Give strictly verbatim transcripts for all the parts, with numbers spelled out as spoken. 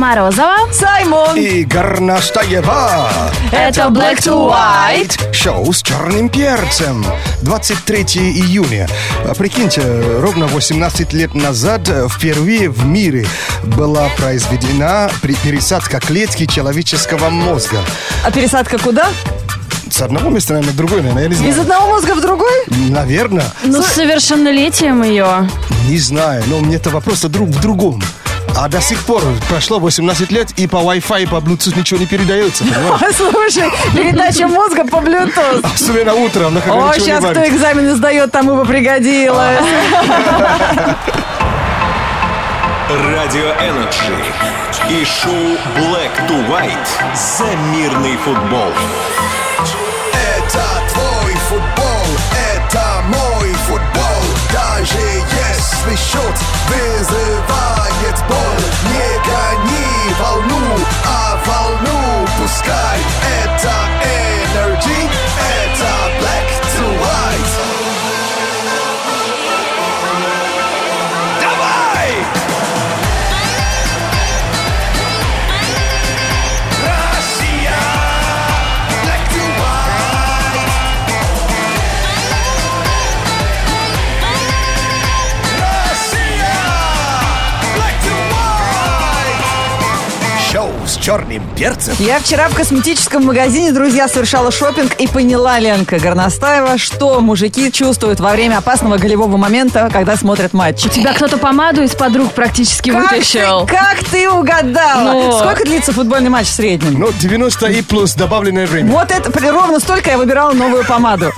Морозова, Саймон и Горностаева. Это Black to White. Шоу с черным перцем. двадцать третьего июня. Прикиньте, ровно восемнадцать лет назад впервые в мире была произведена пересадка клетки человеческого мозга. А пересадка куда? С одного места, наверное, на другое, наверное, я не знаю. Из одного мозга в другой? Наверное. Ну, с совершеннолетием ее. Не знаю, но мне-то вопрос-то друг в другом. А до сих пор прошло восемнадцать лет, и по Wi-Fi, и по Bluetooth ничего не передается, понимаешь? Слушай, передача мозга по Bluetooth. Особенно утром, но когда ничего не варит. О, сейчас кто экзамены сдает, тому бы пригодилось. Radio Energy и шоу Black to White за мирный футбол. Это твой футбол, это мой футбол. Даже если счет вызывает боль, не гони волну, а волну пускай. Это Energy, это Black to White. Давай! С черным перцем. Я вчера в косметическом магазине, друзья, совершала шопинг и поняла, Ленка Горностаева, что мужики чувствуют во время опасного голевого момента, когда смотрят матч. У тебя кто-то помаду из подруг практически как вытащил. Ты, как ты угадала? Но... Сколько длится футбольный матч в среднем? Ну, девяносто и плюс добавленное время. Вот это, ровно столько я выбирала новую помаду.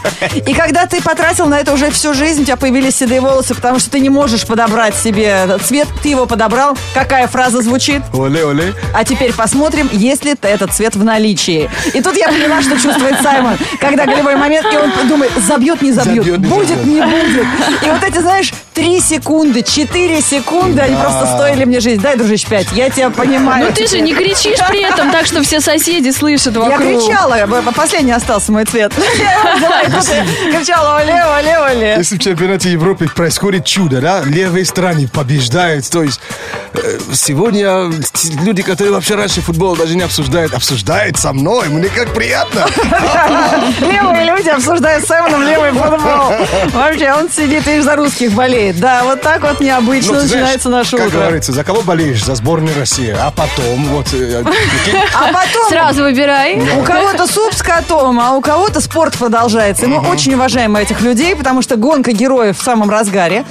И когда ты потратил на это уже всю жизнь, у тебя появились седые волосы, потому что ты не можешь подобрать себе цвет, ты его подобрал. Какая фраза звучит? Оле-оле. А теперь посмотрим, есть ли этот цвет в наличии. И тут я поняла, что чувствует Саймон, когда голевой момент, и он думает, забьет, не забьет, забьет не будет, забьет. не будет. И вот эти, знаешь, три секунды, четыре секунды, да. Они просто стоили мне жизнь. Дай, дружище, пять, я тебя понимаю. Ну ты же не кричишь при этом так, что все соседи слышат вокруг. Я кричала, последний остался мой цвет. Я кричала, оле, оле, оле. Если в чемпионате Европы происходит чудо, да, левые стороны побеждают, то есть сегодня люди, которые вообще раньше футбол даже не обсуждают, обсуждают со мной. Мне как приятно. Левые люди обсуждают с Саймоном левый футбол. Вообще, он сидит и за русских болеет. Да, вот так вот необычно начинается наше утро. Как говорится, за кого болеешь? За сборную России. А потом вот... А потом... Сразу выбирай. У кого-то суп с котом, а у кого-то спорт продолжается. Мы очень уважаем этих людей, потому что гонка героев в самом разгаре.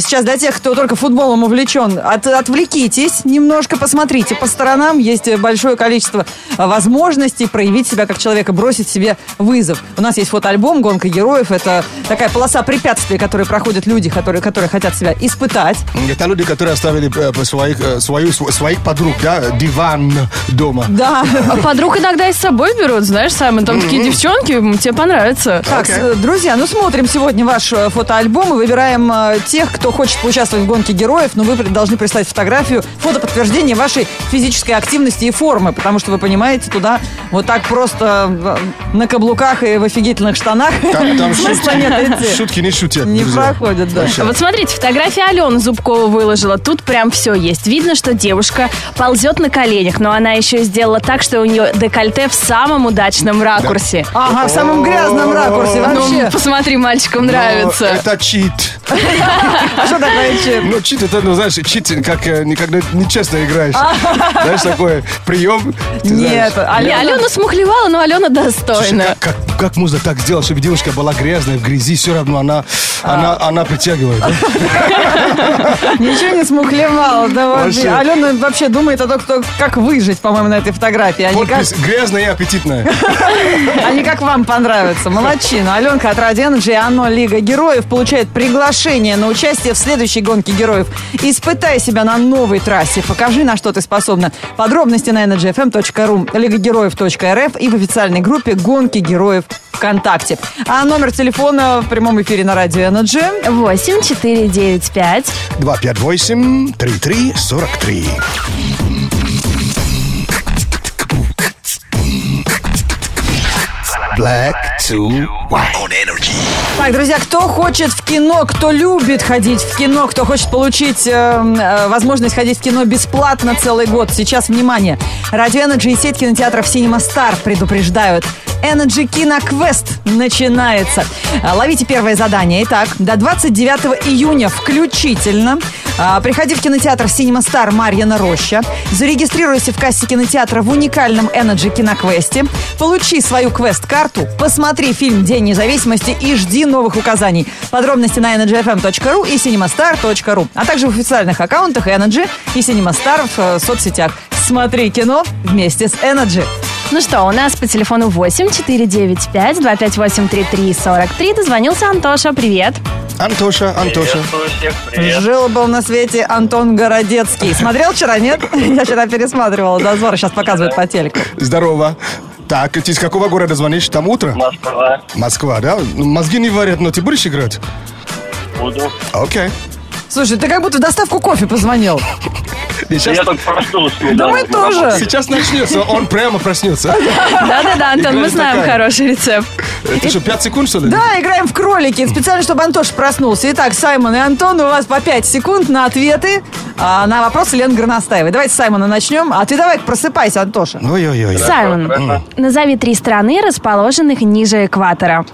Сейчас для тех, кто только футболом увлечен, отвлекитесь немножко, посмотрите по сторонам. Есть большое количество возможностей проявить себя как человека, бросить себе вызов. У нас есть фотоальбом «Гонка героев». Это такая полоса препятствий, которые проходят люди, которые, которые хотят себя испытать. Это люди, которые оставили своих, свою, своих подруг, да, диван дома. Да. А подруг иногда и с собой берут, знаешь, Саймон, там mm-hmm. такие девчонки, тебе понравится. Так, okay. Друзья, ну смотрим сегодня ваш фотоальбом и выбираем тех, кто хочет поучаствовать в «Гонке героев», но вы должны прислать фотографию, фотоподтверждение вашей физической активности и формы, потому что, вы понимаете, туда вот так просто на каблуках и в офигительных штанах там, там шутки, шутки не шутят. Не друзья. Проходят, да. Вообще. Вот смотрите, фотография Алёна Зубкова выложила. Тут прям все есть. Видно, что девушка ползет на коленях, но она еще сделала так, что у нее декольте в самом удачном ракурсе. Да. Ага, О-о-о-о. в самом грязном ракурсе вообще. Ну, посмотри, мальчикам но нравится. Это чит. Что такое чит? Ну, чит, это, ну, знаешь, чит, как никогда нечестно играешь. Знаешь, такое прием. Нет, Алена... Алена смухлевала, но Алена достойна. Слушай, как, как, как можно так сделать, чтобы девушка была грязная, в грязи, все равно она, а. она, она притягивает. Ничего не смухлевала. Алена вообще думает о том, как выжить, по-моему, на этой фотографии. Подпись грязная и аппетитная. Они как вам понравятся. Молодчина. Аленка от Radio Energy, оно Лига Героев, получает приглашение на участие в следующей гонке героев. Испытай себя на новой трассе. Покажи, на что ты способна. Подробно Подробности на energy f m dot ru, лига героев точка эр эф и в официальной группе «Гонки героев» ВКонтакте. А номер телефона в прямом эфире на радио Energy восемь четыре девять пять два пять восемь три три сорок три. Black to White on Energy. Так, друзья, кто хочет в кино, кто любит ходить в кино, кто хочет получить э, возможность ходить в кино бесплатно целый год, сейчас, внимание, Radio Energy и сеть кинотеатров CinemaStar предупреждают. Energy KinoQuest начинается. Ловите первое задание. Итак, до двадцать девятого июня включительно. Приходи в кинотеатр CinemaStar Марьина Роща. Зарегистрируйся в кассе кинотеатра в уникальном Energy KinoQuest. Получи свою квест-карту, посмотри фильм «День независимости» и жди новых указаний. Подробности на energy эф эм точка ру и cinemastar точка ру, а также в официальных аккаунтах Energy и CinemaStar в соцсетях. Смотри кино вместе с Energy. Ну что, у нас по телефону восемь четыре девять пять два пять восемь три три четыре три дозвонился Антоша. Привет. Антоша, Антоша. Всех, привет. Жил-был на свете Антон Городецкий. Смотрел вчера, нет? Я вчера пересматривала «Дозор», сейчас показывают по телеку. Здорово. Так, ты из какого города звонишь? Там утро? Москва. Москва, да? Мозги не варят, но ты будешь играть? Буду. Окей. Слушай, ты как будто в доставку кофе позвонил. Сейчас... Я только проснулся. Да мы тоже. Сейчас начнется, он прямо проснется. Да-да-да, Антон, мы знаем хороший рецепт. Это что, пять секунд, что ли? Да, играем в кролики, специально, чтобы Антош проснулся. Итак, Саймон и Антон, у вас по пять секунд на ответы на вопросы Лены Горностаевой. Давайте с Саймона начнем. А ты давай просыпайся, Антоша. Ой-ой-ой. Саймон, назови три страны, расположенных ниже экватора.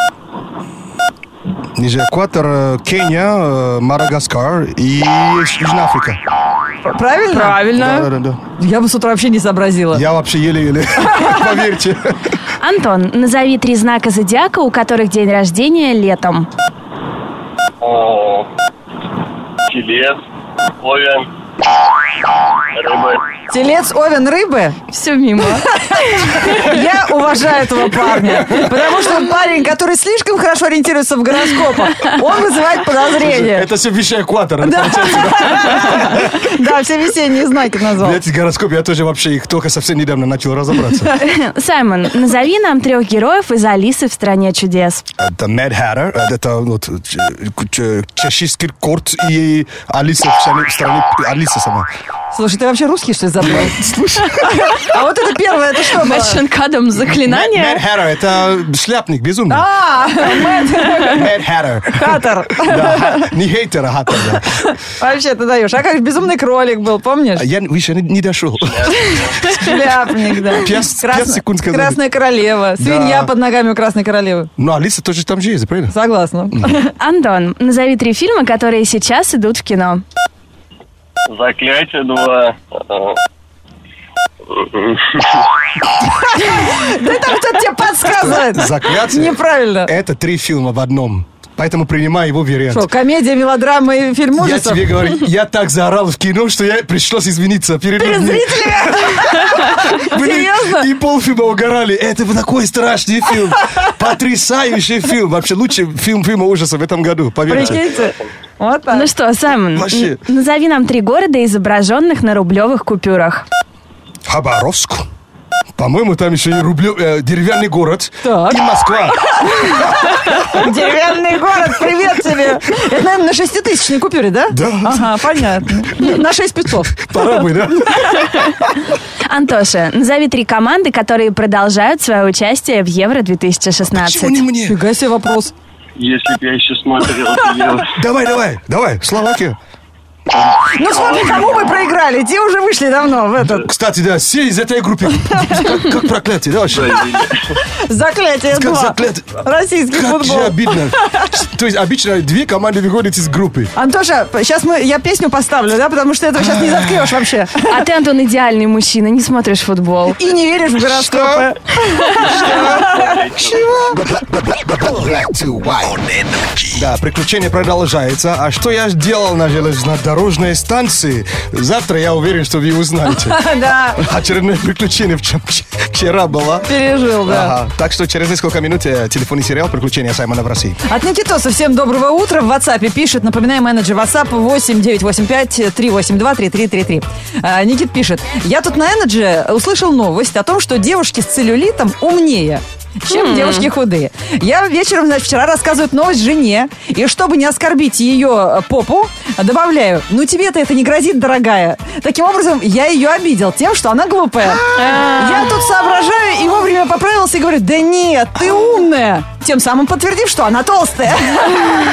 Ниже экватора Кения, Мадагаскар и Южная Африка. Правильно? Правильно. Да, да, да. Я бы с утра вообще не сообразила. Я вообще еле-еле, поверьте. Антон, назови три знака зодиака, у которых день рождения летом. Телец, овен, рыбы. Телец, овен, рыбы? Все мимо. Я уважаю этого парня, потому что он парень, который слишком хорошо ориентируется в гороскопах. Он вызывает подозрения. Это все вещи экватора. Да. Да, все весенние знаки назвал. Блядь, гороскоп, я тоже вообще их только совсем недавно начал разобраться. Саймон, назови нам трех героев из «Алисы в стране чудес». Это Мэд Хаттер, это вот чешский кот и Алиса в стране... Алиса сама. Слушай, ты вообще русский, что ли, забыл? Слушай. А вот это первое, это что? Мэтт Адамс, заклинание? Мэд Хаттер, это шляпник, безумный. А, Мэд Хаттер. Хаттер. Да, не хейтер, а хаттер, да. Вообще ты даешь. А как безумный кролик был, помнишь? Я еще не дошел. Шляпник, да. Пять секунд сказали. Красная королева. Свинья под ногами у Красной королевы. Ну, Алиса тоже там же есть, правильно? Согласна. Антон, назови три фильма, которые сейчас идут в кино. Заклятие два. Да там кто-то тебе подсказывает. Заклятие? Неправильно. Это три фильма в одном. Поэтому принимай его вариант. Что, комедия, мелодрама и фильм ужасов? Я тебе говорю, я так заорал в кино, что я пришлось извиниться перед людьми. Серьезно? И полфильма угорали. Это такой страшный фильм. Потрясающий фильм. Вообще лучший фильм фильма ужасов в этом году, поверьте. Прикиньте. Вот так. Ну что, Саймон, н- назови нам три города, изображенных на рублевых купюрах. Хабаровск. По-моему, там еще и рублев... э, деревянный город. Так. И Москва. Деревянный город, привет тебе. Это, наверное, на шеститысячной купюре, да? Да. Ага, понятно. На шесть пятьсот. Пора бы, да? Антоша, назови три команды, которые продолжают свое участие в Евро две тысячи шестнадцать. Почему не мне? Фига себе вопрос. Если бы я еще смотрел. Давай, давай, давай, Словакия. Ну смотри, кому мы проиграли, те уже вышли давно в этот. Кстати, да, все из этой группы. Как, как проклятие, да, вообще? Заклятие два. Заклятие. Российский как футбол. Как же обидно. То есть обычно две команды выходят из группы. Антоша, сейчас мы, я песню поставлю, да, потому что этого сейчас не заткнешь вообще. А ты, Антон, идеальный мужчина, не смотришь футбол. И не веришь в гороскопы. Чего? Да, приключение продолжается. А что я делал на железнодорожной дорожной станции. Завтра я уверен, что вы узнаете. Да. Очередное приключение вчера было. Пережил, да. Так что через несколько минут телефонный сериал «Приключения Саймона в России». От Никитоса всем доброго утра. В WhatsApp пишет, напоминаем, менеджер WhatsApp восемь девять восемь пять три восемь два три три три три. Никит пишет, я тут на Energy услышал новость о том, что девушки с целлюлитом умнее, чем mm. девушки худые. Я вечером, значит, вчера рассказываю новость жене, и чтобы не оскорбить ее попу, Добавляю. Ну, тебе-то это не грозит, дорогая. Таким образом, я ее обидел тем, что она глупая. Я тут соображаю и вовремя поправился и говорю: да нет, ты умная. Тем самым подтвердив, что она толстая.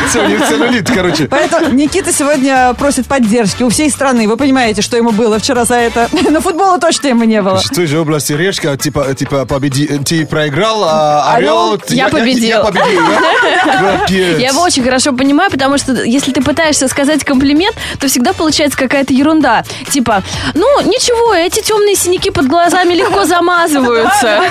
Все, у них целлюлит, короче. Поэтому Никита сегодня просит поддержки у всей страны. Вы понимаете, что ему было вчера за это? Но футбола точно ему не было. Ты же области Решка, типа, типа победи, ты проиграл, а Орел... Я победил. Я его очень хорошо понимаю, потому что если ты пытаешься сказать комплимент, то всегда получается какая-то ерунда. Типа, ну, ничего, эти темные синяки под глазами легко замазываются.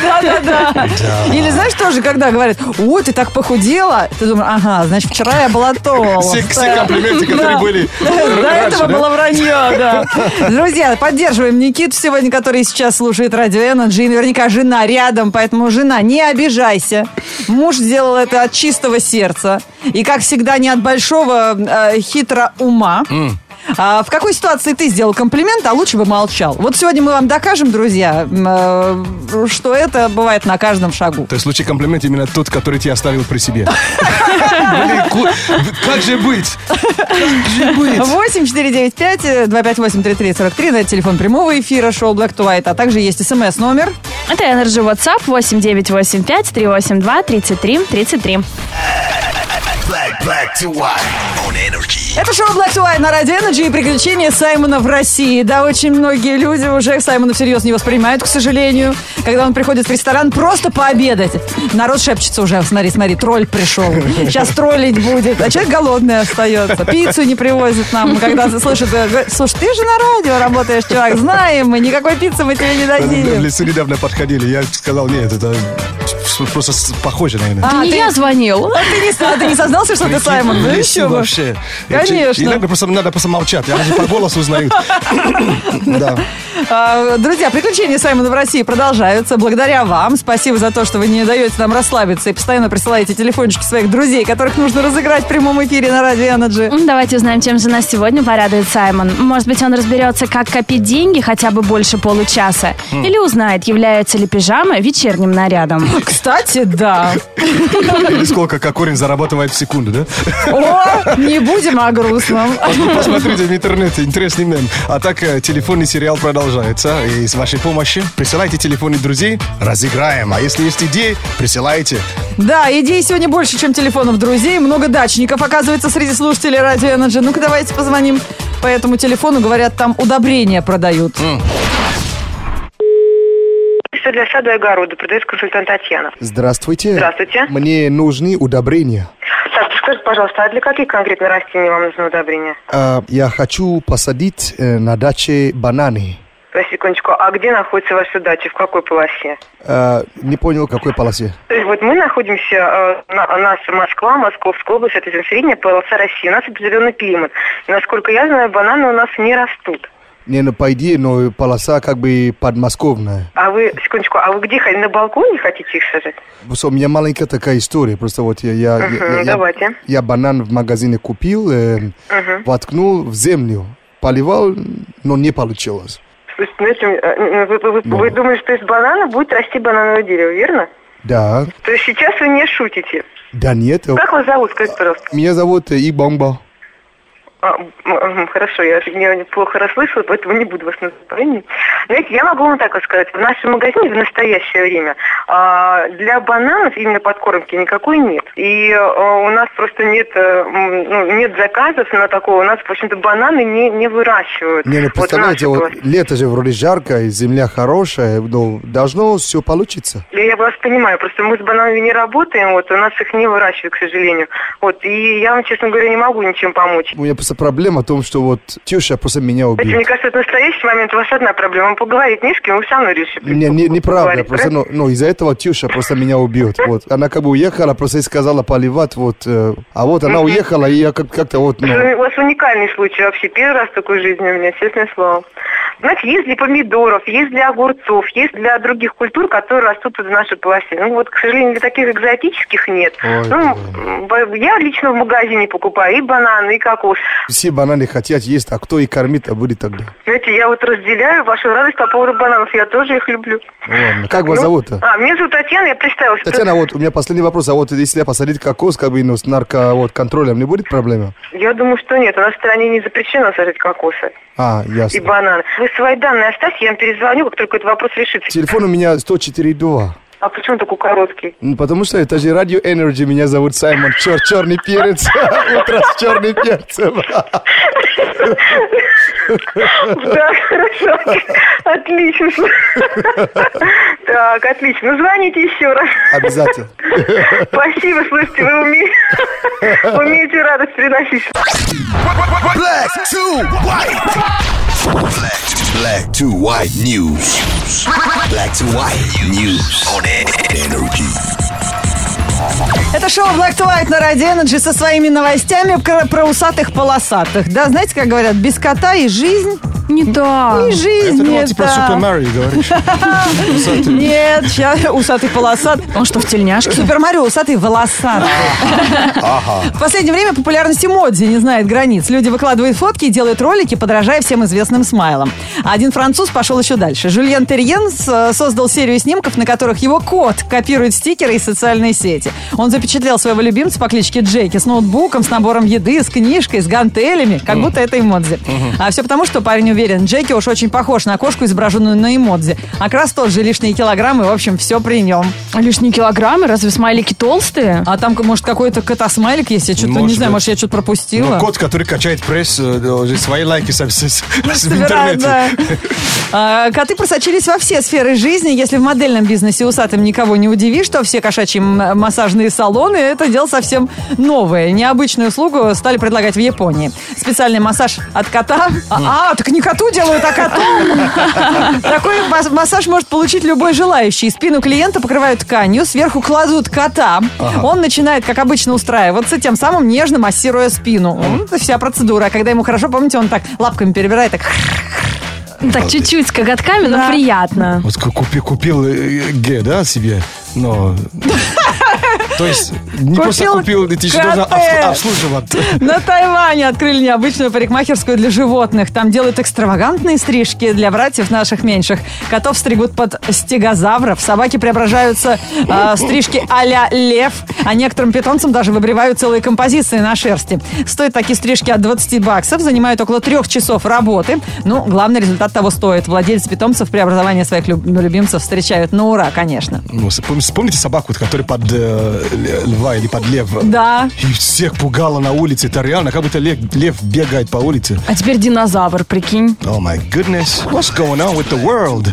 Да-да-да. Или знаешь тоже, когда говорят... О, ты так похудела. Ты думаешь, ага, значит, вчера я была толстая. Все, все комплименты, которые были раньше, до этого да? было вранье, да. Друзья, поддерживаем Никиту сегодня, который сейчас слушает радио Energy. И наверняка жена рядом, поэтому, жена, не обижайся. Муж сделал это от чистого сердца. И, как всегда, не от большого э, хитро ума. Mm. А в какой ситуации ты сделал комплимент, а лучше бы молчал? Вот сегодня мы вам докажем, друзья, что это бывает на каждом шагу. То есть лучший комплимент именно тот, который ты оставил при себе. Блин, как же быть? Как же быть? восемь четыре девять пять два пять восемь три три четыре три. На телефон прямого эфира шоу Black to White. А также есть смс-номер. Это Energy WhatsApp восемь девять восемь пять три восемь два три три три три. Black, Black to White on Energy. Это шоу Black to White на Radio Energy и приключения Саймона в России. Да, очень многие люди уже Саймона всерьез не воспринимают, к сожалению. Когда он приходит в ресторан просто пообедать, народ шепчется уже: смотри, смотри, тролль пришел, сейчас троллить будет. А человек голодный остается, пиццу не привозит нам. Когда слышит, говорит: слушай, ты же на радио работаешь, чувак, знаем мы, никакой пиццы мы тебе не дадим. В лесу недавно подходили, я сказал: нет, это просто похоже, наверное. А, ты... я звонил. А ты не, а ты не создал что ты, Саймон, да еще вообще. Конечно. Иногда просто надо просто молчать, я даже по голосу узнаю. Друзья, приключения Саймона в России продолжаются. Благодаря вам. Спасибо за то, что вы не даете нам расслабиться и постоянно присылаете телефончики своих друзей, которых нужно разыграть в прямом эфире на Радио Энерджи. Давайте узнаем, чем же нас сегодня порадует Саймон. Может быть, он разберется, как копить деньги хотя бы больше получаса. Или узнает, является ли пижама вечерним нарядом. Кстати, да. И сколько Кокорин зарабатывает в секунду. Да? О, не будем о грустном. Посмотрите в интернете, интересный мем. А так, телефонный сериал продолжается. И с вашей помощью присылайте телефоны друзей, разыграем. А если есть идеи, присылайте. Да, идей сегодня больше, чем телефонов друзей. Много дачников, оказывается, среди слушателей Радио Энерджи. Ну-ка, давайте позвоним по этому телефону. Говорят, там удобрения продают. Mm. Для сада и огорода продает консультант Татьяна. Здравствуйте. Здравствуйте. Мне нужны удобрения. Так, скажите, пожалуйста, а для каких конкретно растений вам нужны удобрения? А, я хочу посадить э, на даче бананы. Секундочку, а где находится ваша дача, в какой полосе? А, не понял, в какой полосе. То есть вот мы находимся, э, на, у нас Москва, Московская область, это средняя полоса России, у нас определенный климат. И, насколько я знаю, бананы у нас не растут. Не, ну, по идее, но полоса как бы подмосковная. А вы, секундочку, а вы где, на балконе хотите их сажать? Просто у меня маленькая такая история, просто вот я, я, uh-huh, я, я, я банан в магазине купил, э, uh-huh. воткнул в землю, поливал, но не получилось. Слушайте, ну, это, вы, вы, ну. вы думаете, что из банана будет расти банановое дерево, верно? Да. То есть сейчас вы не шутите? Да нет. Как вас зовут, скажите, пожалуйста? Меня зовут Ибомба. А, хорошо, я меня плохо расслышала, поэтому не буду вас называть. Знаете, я могу вам так вот сказать. В нашем магазине в настоящее время а, для бананов именно подкормки никакой нет. И а, у нас просто нет, ну, нет заказов на такое. У нас, в общем-то, бананы не, не выращивают. Не, ну, представляете, вот вот лето же вроде жаркое, земля хорошая, но должно все получиться. Я вас понимаю, просто мы с бананами не работаем, вот у нас их не выращивают, к сожалению. Вот, и я вам, честно говоря, не могу ничем помочь. Проблема в том, что вот теща просто меня убьет. Мне кажется, это в настоящий момент у вас одна проблема. Он поговорит не с кем, вы все равно решите. Не, не, неправда. Просто, но, но из-за этого теща просто меня убьет. Вот. Она как бы уехала, просто и сказала поливать. Вот. А вот она уехала, и я как-то вот... Ну... У вас уникальный случай вообще. Первый раз в такой жизни у меня, честное слово. Знаете, есть для помидоров, есть для огурцов, есть для других культур, которые растут в нашей полосе. Ну вот, к сожалению, для таких экзотических нет. Ой, ну, да. Я лично в магазине покупаю и бананы, и кокос. Все бананы хотят есть, а кто их кормит, а будет тогда? Знаете, я вот разделяю вашу радость по поводу бананов, я тоже их люблю. Ладно. Как вас ну, зовут-то? А, меня зовут Татьяна, я представилась. Татьяна, вот у меня последний вопрос, а вот если я посадить кокос, как бы, ну, с нарко, вот, контролем не будет проблемы? Я думаю, что нет, у нас в стране не запрещено сажать кокосы. А, ясно. И бананы. Вы свои данные оставьте, я вам перезвоню, как только этот вопрос решится. Телефон у меня сто четыре два. А почему такой короткий? Ну, потому что это же Radio Energy, меня зовут Саймон, чер- черный перец, утро с черным перцем. Да, хорошо, отлично. Так, отлично, ну звоните еще раз. Обязательно. Спасибо, слушайте, вы умеете радость приносить. Black to white. Black to white news. Black to white news on Energy. Это шоу Black to White на Radio Energy со своими новостями про усатых-полосатых. Да, знаете, как говорят, без кота и жизнь... Не так. Не жизнь, не так. Это типа Супер Марио, говоришь? Нет, сейчас усатый-полосатый. Он что, в тельняшке? Супер Марио усатый-волосатый. В последнее время популярность эмодзи не знает границ. Люди выкладывают фотки и делают ролики, подражая всем известным смайлам. Один француз пошел еще дальше. Жюльен Терриен создал серию снимков, на которых его кот копирует стикеры из социальной сети. Он запечатлел своего любимца по кличке Джеки с ноутбуком, с набором еды, с книжкой, с гантелями, как будто это эмодзи. А все потому, что парень уверен, Джеки уж очень похож на кошку, изображенную на эмодзи. А Крас тот же, лишние килограммы, в общем, все при нем. А лишние килограммы? Разве смайлики толстые? А там, может, какой-то кота-смайлик есть? Я что-то, может не быть. знаю, может, я что-то пропустила. Ну, кот, который качает пресс, свои лайки со, со, со, в интернете. Да. А, коты просочились во все сферы жизни. Если в модельном бизнесе усатым никого не удивишь, то все кошачьи массажные салоны — это дело совсем новое. Необычную услугу стали предлагать в Японии. Специальный массаж от кота. А, а так не коту делают, а коту. Такой массаж может получить любой желающий. Спину клиента покрывают тканью, сверху кладут кота. Ага. Он начинает, как обычно, устраиваться, тем самым нежно массируя спину. Это вся процедура. А когда ему хорошо, помните, он так лапками перебирает, так... Так, Обалдеть. чуть-чуть с коготками, да. но приятно. Вот купи, купил Г, да, себе? Но... То есть не купил просто купил, ты еще должен обслуживать. На Тайване открыли необычную парикмахерскую для животных. Там делают экстравагантные стрижки для братьев наших меньших. Котов стригут под стегозавров, собаки преображаются э, в стрижки а-ля лев, а некоторым питомцам даже выбривают целые композиции на шерсти. Стоят такие стрижки от двадцати баксов, занимают около трех часов работы. Ну, главный результат того стоит. Владельцы питомцев преобразование своих люб- любимцев встречают на ура, конечно. Ну, вспомните собаку, которая под... Э, льва или под лев. Да. И всех пугало на улице. Это реально, как будто лев, лев бегает по улице. А теперь динозавр, прикинь. Oh my goodness. What's going on with the world?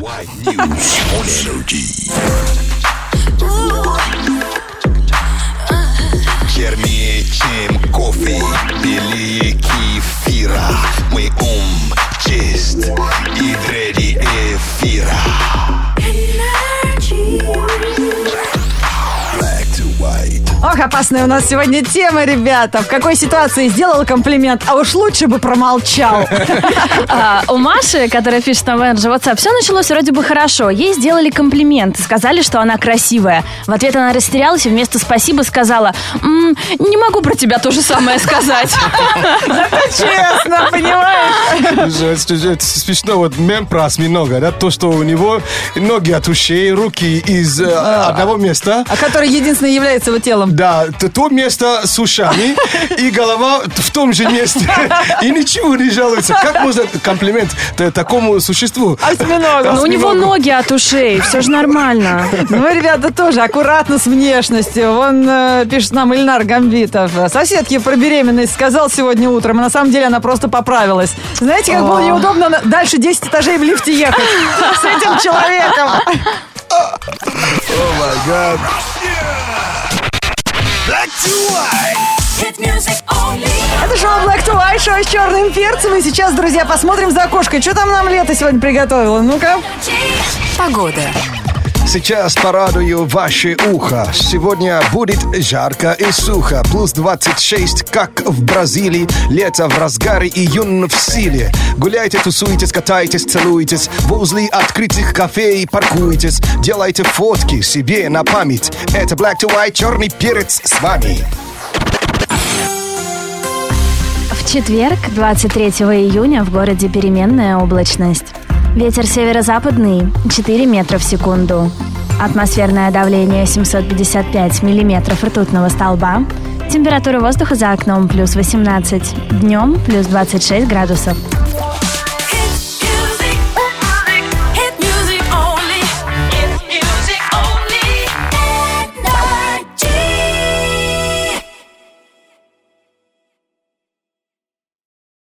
Чернее, чем кофе, белее кефира. Мой ум чист и треди эфира. Ох, опасная у нас сегодня тема, ребята. В какой ситуации сделал комплимент, а уж лучше бы промолчал. У Маши, которая пишет на менеджер WhatsApp, все началось вроде бы хорошо. Ей сделали комплимент, сказали, что она красивая. В ответ она растерялась и вместо «спасибо» сказала: «Не могу про тебя то же самое сказать». Это честно, понимаешь? Смешно, вот мем про осьминога, да? То, что у него ноги от ушей, руки из одного места. А который единственное является его телом. Да, то, то место с ушами и голова в том же месте. И ничего не жалуется. Как можно комплимент такому существу? Осьминогу. Но у него ноги от ушей, все же нормально. Ну, ребята, тоже аккуратно с внешностью. Вон э, пишет нам Ильнар Гамбитов. Соседке про беременность сказал сегодня утром, и на самом деле она просто поправилась. Знаете, как О. было неудобно дальше десять этажей в лифте ехать с этим человеком. О май гад. Black to white. Это шоу Black to White, шоу с черным перцем. И сейчас, друзья, посмотрим за окошко. Что там нам лето сегодня приготовило? Ну-ка. Погода. Сейчас порадую ваше ухо. Сегодня будет жарко и сухо. Плюс двадцать шесть, как в Бразилии. Лето в разгаре, июнь в силе. Гуляйте, тусуйтесь, катайтесь, целуйтесь. Возле открытых кафе и паркуйтесь. Делайте фотки себе на память. Это Black to White, черный перец с вами. В четверг, двадцать третьего июня, в городе переменная облачность. Ветер северо-западный четыре метра в секунду. Атмосферное давление семьсот пятьдесят пять миллиметров ртутного столба. Температура воздуха за окном плюс восемнадцать, днем плюс двадцать шесть градусов.